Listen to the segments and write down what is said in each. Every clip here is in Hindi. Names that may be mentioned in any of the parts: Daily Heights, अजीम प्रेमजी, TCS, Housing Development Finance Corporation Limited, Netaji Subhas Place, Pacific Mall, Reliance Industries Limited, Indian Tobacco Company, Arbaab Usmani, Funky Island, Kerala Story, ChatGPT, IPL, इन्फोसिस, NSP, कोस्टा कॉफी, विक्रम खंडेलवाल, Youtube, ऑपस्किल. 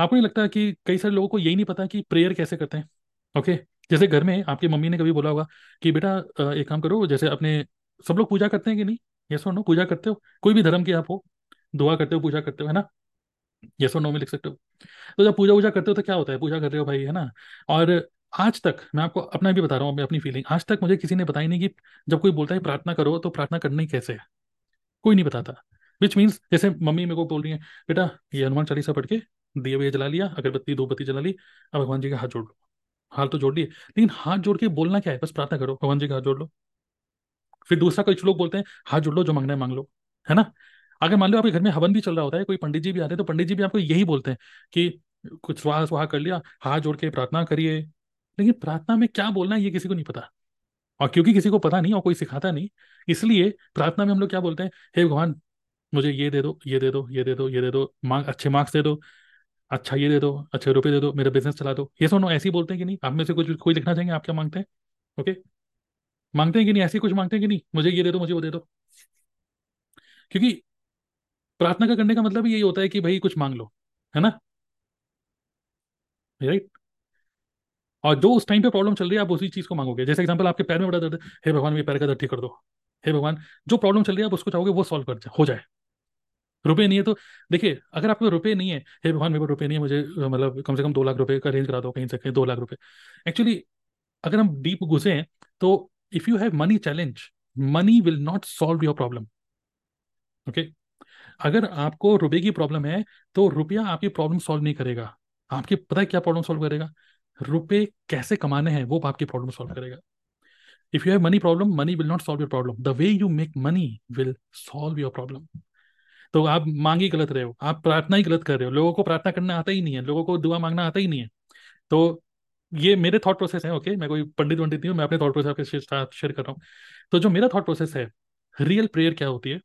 आपको नहीं लगता कि कई सारे लोगों को यही नहीं पता कि प्रेयर कैसे करते हैं? ओके, जैसे घर में आपकी मम्मी ने कभी बोला होगा कि बेटा एक काम करो, जैसे अपने सब लोग पूजा करते हैं कि नहीं, यस और नो, पूजा करते हो, कोई भी धर्म के आप हो, दुआ करते हो, पूजा करते हो, है ना, यस और नो में लिख सकते हो। तो जब पूजा वूजा करते हो तो क्या होता है, पूजा कर रहे हो भाई, है ना। और आज तक मैं आपको अपना भी बता रहा हूँ, मैं अपनी फीलिंग, आज तक मुझे किसी ने बताया नहीं कि जब कोई बोलता है प्रार्थना करो तो प्रार्थना करनी कैसे है, कोई नहीं बताता। विच मीन्स जैसे मम्मी मेरे को बोल रही है बेटा ये हनुमान चालीसा पढ़ के दिए हुए जला लिया, अगरबत्ती दो बत्ती जला ली, अब भगवान जी का हाथ जोड़ लो। हाथ तो जोड़ लिए, लेकिन हाथ जोड़ के बोलना क्या है, बस प्रार्थना करो, भगवान जी का हाथ जोड़ लो। फिर दूसरा कुछ लोग बोलते हैं हाथ जोड़ लो, जो मांगना है मांग लो, है ना। अगर मान लो आपके घर में हवन भी चल रहा होता है, कोई पंडित जी भी आते हैं, तो पंडित जी भी आपको यही बोलते हैं कि कुछ स्वाहा स्वाहा कर लिया, हाथ जोड़ के प्रार्थना करिए। लेकिन प्रार्थना में क्या बोलना है ये किसी को नहीं पता, और क्योंकि किसी को पता नहीं और कोई सिखाता नहीं, इसलिए प्रार्थना में हम लोग क्या बोलते हैं, हे भगवान मुझे ये दे दो, ये दे दो, ये दे दो, ये दे दो, अच्छे मार्क्स दे दो, अच्छा ये दे दो, अच्छे रुपये दे दो, मेरा बिजनेस चला दो, ये सुनो, ऐसे ही बोलते हैं कि नहीं? आप में से कुछ कोई लिखना चाहेंगे आप क्या मांगते हैं? ओके, मांगते हैं कि नहीं, ऐसे कुछ मांगते हैं कि नहीं, मुझे ये दे दो, मुझे वो दे दो। क्योंकि प्रार्थना का करने का मतलब यही होता है कि भाई कुछ मांग लो, है ना, राइट। और जो उस टाइम पे प्रॉब्लम चल रही है आप उसी चीज़ को मांगोगे। जैसे एग्जांपल आपके पैर में बड़ा दर्द है, हे भगवान मेरे पैर का दर्द ठीक कर दो, हे भगवान जो प्रॉब्लम चल रही है आप उसको चाहोगे वो सॉल्व कर हो जाए। रुपए नहीं है तो देखिए, अगर आपको रुपए नहीं है, हे भगवान मेरे को रुपए नहीं है, मुझे मतलब कम से कम 2 लाख रुपए का अरेंज करा दो कहीं से कहीं, 2 लाख रुपए। एक्चुअली अगर हम डीप घुसे हैं तो if you have money challenge, money will not solve your problem. Okay, अगर आपको रुपए की प्रॉब्लम है तो रुपया आपकी प्रॉब्लम सॉल्व नहीं करेगा। आपकी पता है क्या प्रॉब्लम सॉल्व करेगा? रुपए कैसे कमाने हैं वो आपकी प्रॉब्लम सॉल्व करेगा। If you have money problem, money will not solve your problem, the way you make money will solve your problem. तो आप मांग ही गलत रहे हो, आप प्रार्थना ही गलत कर रहे हो। लोगों को प्रार्थना करना आता ही नहीं है, लोगों को दुआ मांगना आता ही नहीं है। तो ये मेरे थॉट प्रोसेस है। ओके, मैं कोई पंडित वंडित नहीं हूँ, मैं अपने थॉट प्रोसेस आपके साथ शेयर कर रहा हूँ। तो जो मेरा थॉट प्रोसेस है, रियल प्रेयर क्या होती है,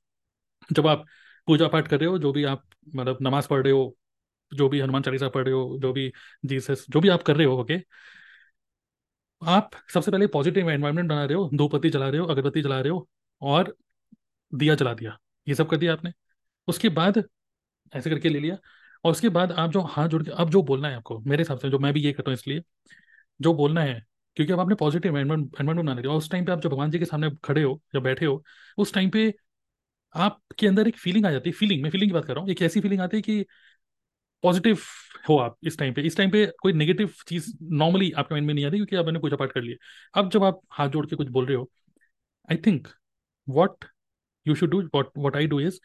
जब आप पूजा पाठ कर रहे हो, जो भी आप मतलब नमाज पढ़ रहे हो, जो भी हनुमान चालीसा पढ़ रहे हो, जो भी जीसस जो भी आप कर रहे हो, ओके, आप सबसे पहले पॉजिटिव एनवायरनमेंट बना रहे हो, धूपबत्ती जला रहे हो, अगरबत्ती जला रहे हो और दिया जला दिया, ये सब कर दिया आपने। उसके बाद ऐसे करके ले लिया और उसके बाद आप जो हाथ जोड़ के अब जो बोलना है आपको, मेरे हिसाब से जो मैं भी ये करता हूँ, इसलिए जो बोलना है क्योंकि अब आपने पॉजिटिव एनवायरनमेंट बना लिया। और उस टाइम पे आप जो भगवान जी के सामने खड़े हो या बैठे हो, उस टाइम पे आपके अंदर एक फीलिंग आ जाती है। फीलिंग, मैं फीलिंग की बात कर रहा हूँ, एक ऐसी फीलिंग आती है कि पॉजिटिव हो आप इस टाइम पे। इस टाइम पे कोई नेगेटिव चीज़ नॉर्मली आपके माइंड में नहीं आती क्योंकि आपने पूजा पाठ कर लिया। अब जब आप हाथ जोड़ के कुछ बोल रहे हो, I think what you should do, what I do is,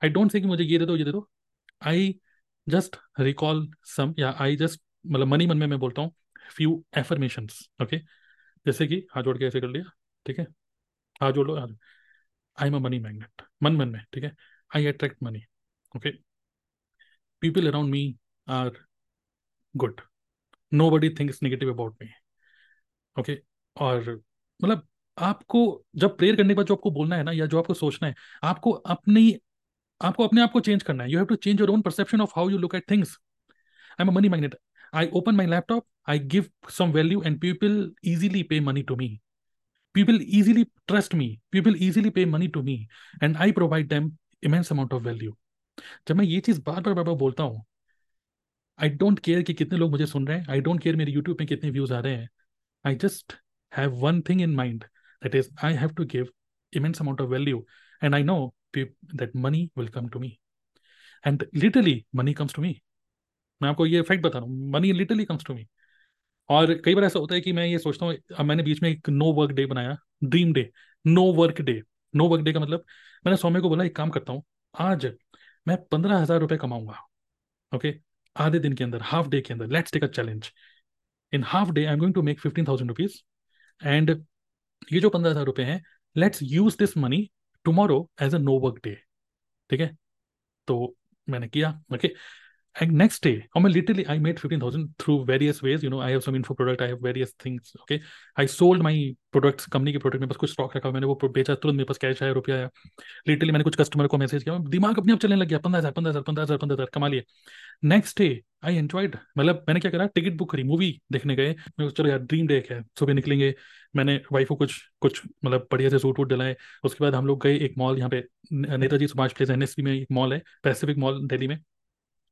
I don't say कि मुझे ये दे दो, ये दे दो। आई जस्ट रिकॉल सम, या आई जस्ट मतलब मनी मन में मैं बोलता हूँ फ्यू एफर्मेशंस। ओके, जैसे कि हाथ जोड़ के ऐसे कर लिया, ठीक है, हाथ जोड़ लो, I am a money magnet, मन मन में, ठीक है, I attract money, okay, people around me are good, nobody thinks negative about me, okay. और मतलब आपको जब प्रेयर करने के बाद जो आपको बोलना है ना, या जो आपको सोचना है, आपको अपने आप को चेंज करना है। You have to change your own perception of how you look at things. I am a money magnet, I open my laptop, I give some value and people easily pay money to me, people easily trust me, people easily pay money to me and I provide them immense amount of value. जब मैं ये चीज़ बार बार बार बार बोलता हूँ, आई डोंट केयर कि कितने लोग मुझे सुन रहे हैं, आई डोंट केयर मेरे यूट्यूब में कितने व्यूज आ रहे हैं, I just have one thing in mind, that is I have to give immense amount of value and I know that money will come to me and literally money comes to me. मैं आपको ये फैक्ट बता रहा हूँ, money literally comes to me. और कई बार ऐसा होता है कि मैं ये सोचता हूँ, अब मैंने बीच में एक नो वर्क डे बनाया, dream day, no work day. No work day का मतलब मैंने सौम्य को बोला एक काम करता हूँ, आज मैं 15,000 रुपये कमाऊंगा, ओके, आधे दिन के अंदर, हाफ डे के अंदर। Let's take a challenge, in half day I am going to make 15,000 rupees and ये जो 15,000 रुपये हैं, let's use this money tomorrow as a no work day, ठीक है। तो मैंने किया, ओके, एंड नेक्स्ट डे, और मैं literally I made 15,000 through various ways, you know, I have some info product, I have various things, okay, I sold my products, company के प्रोडक्ट में बस कुछ स्टॉक रखा, मैंने वो बेचा, तुरंत मेरे पास कैश आया, रुपया आया। लिटरली मैंने कुछ कस्टमर को मैसेज किया, दिमाग अपने आप चलने लग गया, 15,000 कमा लिए। नेक्स्ट डे आई एंजॉयड, मतलब मैंने क्या करा, टिकट बुक करी, मूवी देखने गए, चलो यार ड्रीम डे है, सुबह निकलेंगे। मैंने वाइफ को कुछ मतलब बढ़िया से सूट वूट डलाए। उसके बाद हम लोग गए एक मॉल, यहाँ पे नेताजी सुभाष प्लेस, NSP में एक मॉल है, पैसिफिक मॉल दिल्ली में,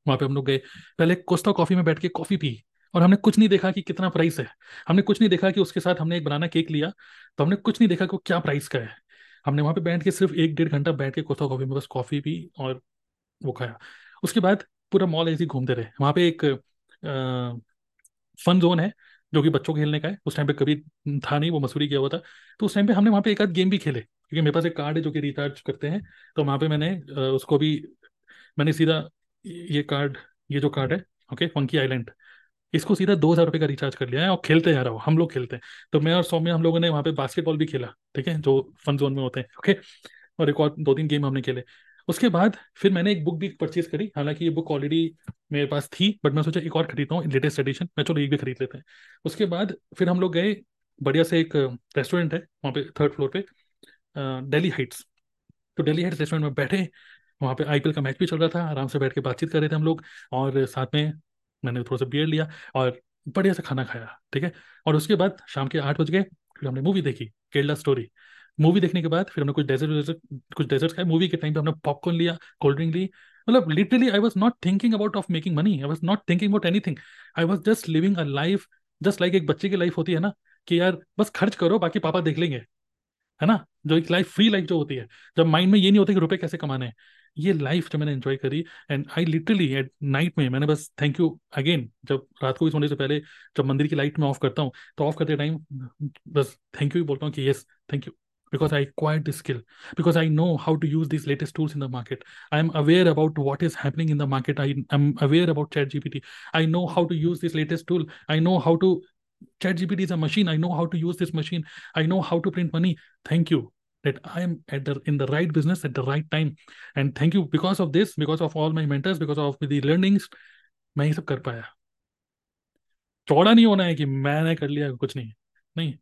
वहाँ पे हम लोग गए, पहले कोस्टा कॉफी में बैठ के कॉफी पी, और हमने कुछ नहीं देखा कि कितना प्राइस है, हमने कुछ नहीं देखा कि उसके साथ हमने एक बनाना केक लिया तो हमने कुछ नहीं देखा कि वो क्या प्राइस का है। हमने वहाँ पे बैठ के सिर्फ 1-1.5 घंटा बैठ के कोस्टा कॉफी में बस कॉफी पी और वो खाया। उसके बाद पूरा मॉल ऐसे ही घूमते रहे। वहाँ पे एक फन जोन है जो कि बच्चों खेलने का है, उस टाइम पे कभी था नहीं, वो मसूरी गया हुआ था, तो उस टाइम पे हमने वहाँ पे एक आध गेम भी खेले, क्योंकि मेरे पास एक कार्ड है जो कि रिचार्ज करते हैं, तो वहाँ पे मैंने सीधा ये जो कार्ड है ओके फंकी आइलैंड, इसको सीधा 2,000 रुपये का रिचार्ज कर लिया है और खेलते जा रहा हूँ। हम लोग खेलते हैं, तो मैं और सौम्य हम लोगों ने वहाँ पे बास्केटबॉल भी खेला, ठीक है, जो फन जोन में होते हैं ओके, और एक और 2-3 गेम हमने खेले। उसके बाद फिर मैंने एक बुक भी परचेज करी, हालांकि ये बुक ऑलरेडी मेरे पास थी, बट मैं सोचा एक और खरीदता हूँ लेटेस्ट एडिशन, मैं चलो एक भी खरीद लेते हैं। उसके बाद फिर हम लोग गए, बढ़िया से एक रेस्टोरेंट है वहाँ पे 3rd फ्लोर पे, डेली हाइट्स, तो डेली हाइट्स रेस्टोरेंट में बैठे, वहाँ पे IPL का मैच भी चल रहा था, आराम से बैठ के बातचीत कर रहे थे हम लोग, और साथ में मैंने थोड़ा सा बियर लिया और बढ़िया सा खाना खाया, ठीक है। और उसके बाद शाम के 8 बज गए, फिर हमने मूवी देखी केरला स्टोरी। मूवी देखने के बाद फिर हमने कुछ डेजर्ट खाए। मूवी के टाइम पे हमने पॉपकॉर्न लिया, कोल्ड ड्रिंक ली, मतलब literally I was not thinking about of making money, I was not thinking about anything, I was just living a life, just like एक बच्चे की लाइफ होती है ना, कि यार बस खर्च करो बाकी पापा देख लेंगे, है ना, जो एक लाइफ फ्री लाइफ जो होती है, जब माइंड में ये नहीं होता कि रुपए कैसे कमाने हैं। ये लाइफ जो मैंने एंजॉय करी, and I literally at night में मैंने बस थैंक यू अगेन, जब रात को भी सोने से पहले जब मंदिर की लाइट में ऑफ करता हूँ, तो ऑफ करते टाइम बस थैंक यू बोलता हूँ कि yes thank you, because I acquired this skill, because I know how to use these latest tools in the market. I am aware about what is happening in the market. I am aware about ChatGPT. I know how to use this latest tool. I know how to, ChatGPT is a machine. I know how to use this machine. I know how to print money. Thank you that I am in the right business at the right time. And thank you because of this, because of all my mentors, because of the learnings, मैं ये सब कर पाया। चौड़ा नहीं होना है कि मैंने कर लिया कुछ नहीं, नहीं,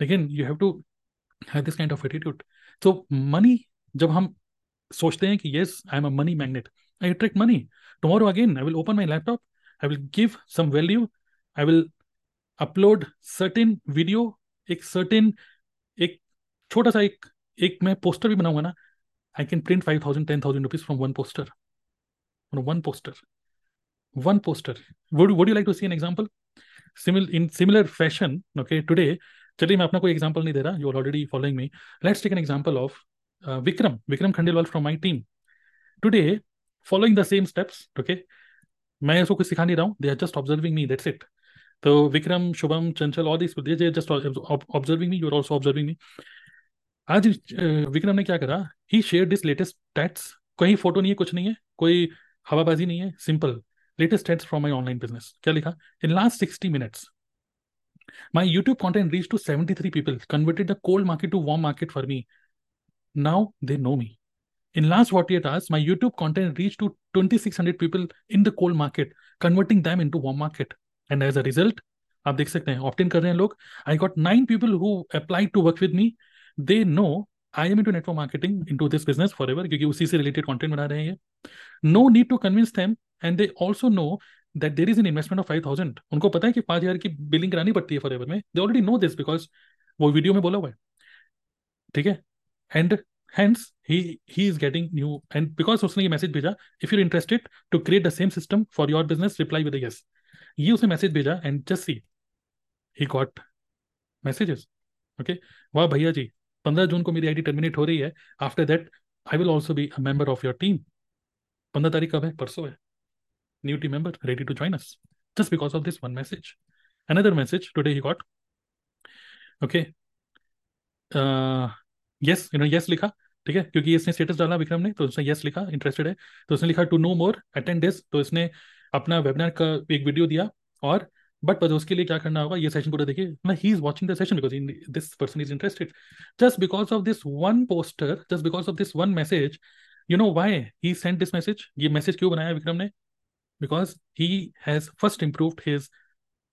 लेकिन you have to have this kind of attitude. So money, जब हम सोचते हैं कि yes, I am a money magnet, I attract money. Tomorrow again, I will open my laptop, I will give some value, I will upload certain video, एक छोटा सा एक मैं पोस्टर भी बनाऊंगा ना, I can print 5,000-10,000 rupees from one poster. Would you like to see an example? Similar fashion, okay, today, चलिए मैं अपना कोई एग्जांपल नहीं दे रहा, you are already following me, let's take an example of विक्रम खंडेलवाल from my team, today following the same steps, okay, मैं इसको कुछ सिखा नहीं रहा हूँ, they are just observing me, that's it. तो Vikram, Shubham, Chanchal, all this they are just observing me, you are also observing me. आज विक्रम ने क्या करा, he share this latest stats, कहीं फोटो नहीं है, कुछ नहीं है, कोई हवाबाजी नहीं है, simple latest stats from my online business. क्या लिखा, in last 60 minutes my YouTube content reached to 73 people, converted the cold market to warm market for me. Now they know me. In last 48 hours, my YouTube content reached to 2,600 people in the cold market, converting them into warm market. And as a result, आप देख सकते हैं, opt in कर रहे हैं लोग. I got 9 people who applied to work with me. They know I am into network marketing, into this business forever, क्योंकि उसी से related content बना रहे हैं ये. No need to convince them, and they also know that there is an investment of 5,000. उनको पता है कि 5,000 की बिलिंग करानी पड़ती है फॉरएवर में. They already know this because वो वीडियो में बोला हुआ है, ठीक है. And hence he is getting new, and because उसने ये मैसेज भेजा, if you're interested to create the same system for your business, reply with a yes. ये उसने मैसेज भेजा, and just see he got messages. Okay, वाह भैया जी, 15 जून को मेरी आईडी टर्मिनेट हो रही है. After that I will also be a member of your team. 15 तारीख कब है, परसों है. New team member ready to join us just because of this one message. Another message today he got. Okay. Yes, yes लिखा, ठीक है, क्योंकि इसने स्टेटस डाला विक्रम ने, तो उसने yes लिखा, इंटरेस्टेड है, तो उसने लिखा to know more attend this, तो इसने अपना वेबिनार का एक वीडियो दिया, और बट उसके लिए क्या करना होगा, ये सेशन पूरा देखिए, मतलब he is watching the session because this person is interested, just because of this one poster, just because of this one message. You know why he sent this message, ये मैसेज क्यों बनाया विक्रम ने, because he has first improved his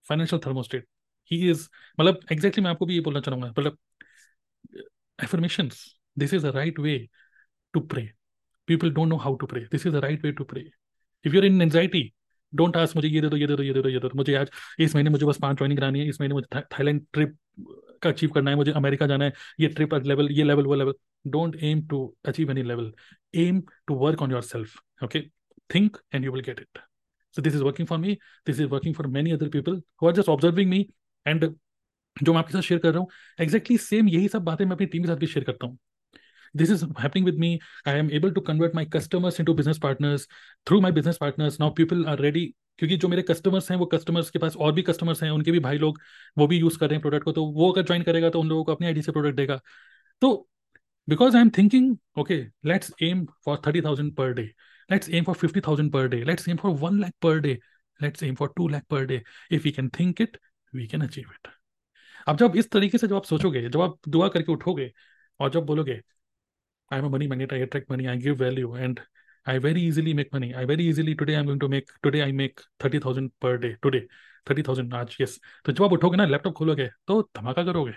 financial thermostat. He is, मतलब exactly मैं आपको भी ये बोलना चाहूँगा, मतलब affirmations, this is the right way to pray. People don't know how to pray. This is the right way to pray. If you're in anxiety, don't ask मुझे ये दे दो, ये दे दो, ये दे दो, ये दे दो, मुझे आज इस महीने मुझे बस 5 ज्वाइनिंग करानी है, इस महीने मुझे थाईलैंड ट्रिप का अचीव करना है, मुझे अमेरिका जाना है, ये ट्रिप लेवल, ये लेवल, वो level. Don't aim to achieve any level. Aim to work on yourself. Okay? Think and you will get it. So this is working for me, this is working for many other people who are just observing me, and जो मैं आपके साथ शेयर कर रहा हूँ exactly same यही सब बातें मैं अपनी टीम के साथ भी शेयर करता हूँ. This is happening with me. I am able to convert my customers into business partners. Through my business partners, now people are ready. क्योंकि जो मेरे कस्टमर्स हैं वो कस्टमर्स के पास और भी कस्टमर्स हैं, उनके भी भाई लोग वो भी यूज़ कर रहे हैं प्रोडक्ट को, तो वो अगर ज्वाइन करेगा तो उन लोगों को अपनी आईडी से प्रोडक्ट देगा. तो because I am thinking okay let's aim for 30,000 per day, let's aim for 50,000 per day, let's aim for 1 lakh per day, let's aim for 2 lakh per day. If we can think it we can achieve it. अब जब इस तरीके से जब आप सोचोगे, जब आप दुआ करके उठोगे और जब बोलोगे I am a money magnet, I attract money, I give value, and I very easily make money. I very easily, today I'm going to make, today I make 30,000 per day. Today, 30,000 आज, yes. तो जब आप उठोगे ना, लैपटॉप खोलोगे, तो धमाका करोगे.